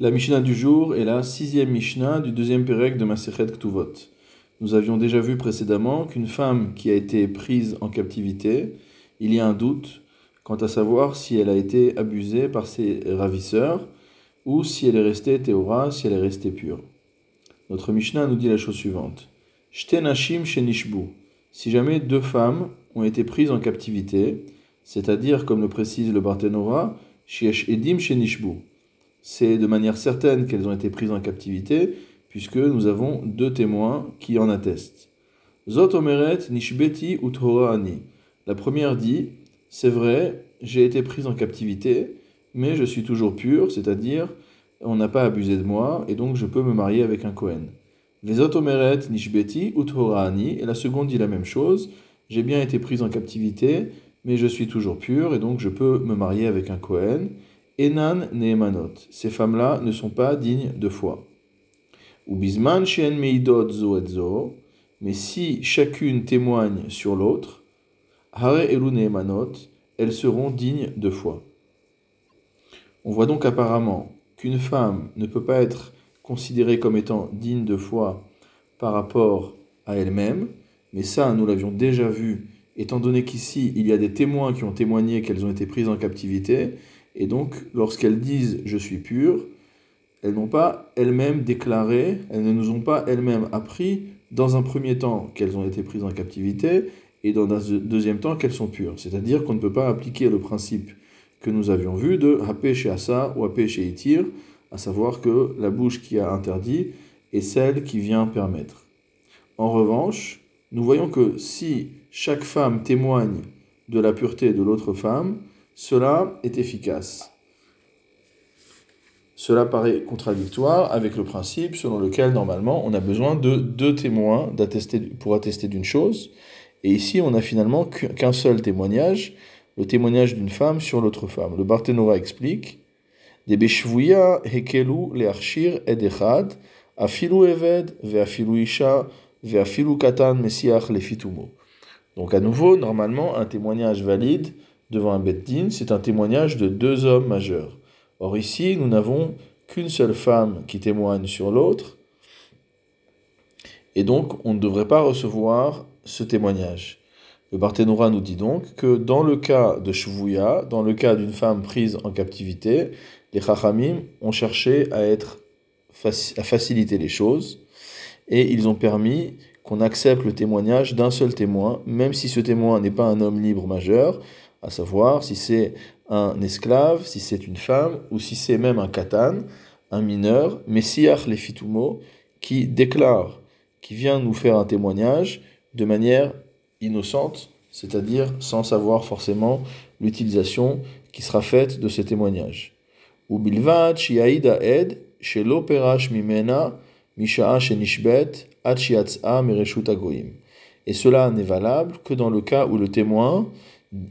La Mishnah du jour est la sixième Mishnah du deuxième Perek de Masechet K'tuvot. Nous avions déjà vu précédemment qu'une femme qui a été prise en captivité, il y a un doute quant à savoir si elle a été abusée par ses ravisseurs ou si elle est restée théora, si elle est restée pure. Notre Mishnah nous dit la chose suivante. Shtei nashim shenishbu. Si jamais deux femmes ont été prises en captivité, c'est-à-dire, comme le précise le Bartenura, Sh'esh edim shenishbu. C'est de manière certaine qu'elles ont été prises en captivité, puisque nous avons deux témoins qui en attestent. Zotomeret nishbeti uthoraani. La première dit, c'est vrai, j'ai été prise en captivité, mais je suis toujours pure, c'est-à-dire, on n'a pas abusé de moi, et donc je peux me marier avec un Kohen. Les Zotomeret nishbeti uthoraani, et la seconde dit la même chose, j'ai bien été prise en captivité, mais je suis toujours pure, et donc je peux me marier avec un Kohen. Enan neemanot. Ces femmes-là ne sont pas dignes de foi. Ubizman she'en meidot zo et zo. Mais si chacune témoigne sur l'autre, hare elu neemanot, elles seront dignes de foi. On voit donc apparemment qu'une femme ne peut pas être considérée comme étant digne de foi par rapport à elle-même, mais ça, nous l'avions déjà vu, étant donné qu'ici, il y a des témoins qui ont témoigné qu'elles ont été prises en captivité. Et donc, lorsqu'elles disent « je suis pure », elles n'ont pas elles-mêmes déclaré, elles ne nous ont pas elles-mêmes appris, dans un premier temps, qu'elles ont été prises en captivité, et dans un deuxième temps, qu'elles sont pures. C'est-à-dire qu'on ne peut pas appliquer le principe que nous avions vu de hape à asa ou hape et itir, à savoir que la bouche qui a interdit est celle qui vient permettre. En revanche, nous voyons que si chaque femme témoigne de la pureté de l'autre femme, cela est efficace. Cela paraît contradictoire avec le principe selon lequel, normalement, on a besoin de deux témoins pour attester d'une chose. Et ici, on n'a finalement qu'un seul témoignage, le témoignage d'une femme sur l'autre femme. Le Bartenura explique « Shvouya hekelu learchir edechad afilu eved veafilu isha veafilu katan Messiah Lefitoumo ». Donc à nouveau, normalement, un témoignage valide devant un Beth Din, c'est un témoignage de deux hommes majeurs. Or ici, nous n'avons qu'une seule femme qui témoigne sur l'autre, et donc on ne devrait pas recevoir ce témoignage. Le Bartenura nous dit donc que dans le cas de Shvouya, dans le cas d'une femme prise en captivité, les Chachamim ont cherché à faciliter les choses, et ils ont permis qu'on accepte le témoignage d'un seul témoin, même si ce témoin n'est pas un homme libre majeur, à savoir si c'est un esclave, si c'est une femme, ou si c'est même un katan, un mineur, Messiah Lefitoumo, qui déclare, qui vient nous faire un témoignage de manière innocente, c'est-à-dire sans savoir forcément l'utilisation qui sera faite de ce témoignage. Ou bilvad shiaida ed shelo perash mimena misha'a shenishbet achiatsa mereshut agoyim. Et cela n'est valable que dans le cas où le témoin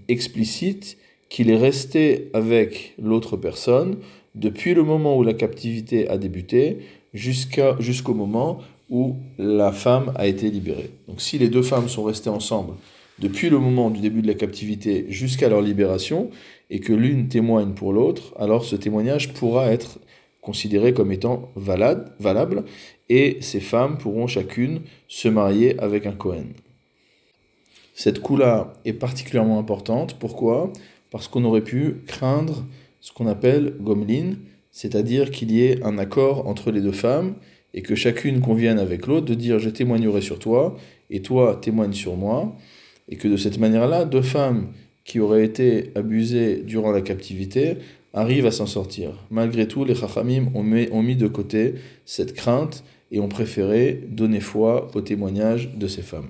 explicite qu'il est resté avec l'autre personne depuis le moment où la captivité a débuté jusqu'au moment où la femme a été libérée. Donc si les deux femmes sont restées ensemble depuis le moment du début de la captivité jusqu'à leur libération et que l'une témoigne pour l'autre, alors ce témoignage pourra être considéré comme étant valable et ces femmes pourront chacune se marier avec un Kohen. Cette coula est particulièrement importante. Pourquoi ? Parce qu'on aurait pu craindre ce qu'on appelle Gomlin, c'est-à-dire qu'il y ait un accord entre les deux femmes et que chacune convienne avec l'autre de dire « je témoignerai sur toi et toi témoigne sur moi » et que de cette manière-là, deux femmes qui auraient été abusées durant la captivité arrivent à s'en sortir. Malgré tout, les Chachamim ont mis de côté cette crainte et ont préféré donner foi au témoignage de ces femmes.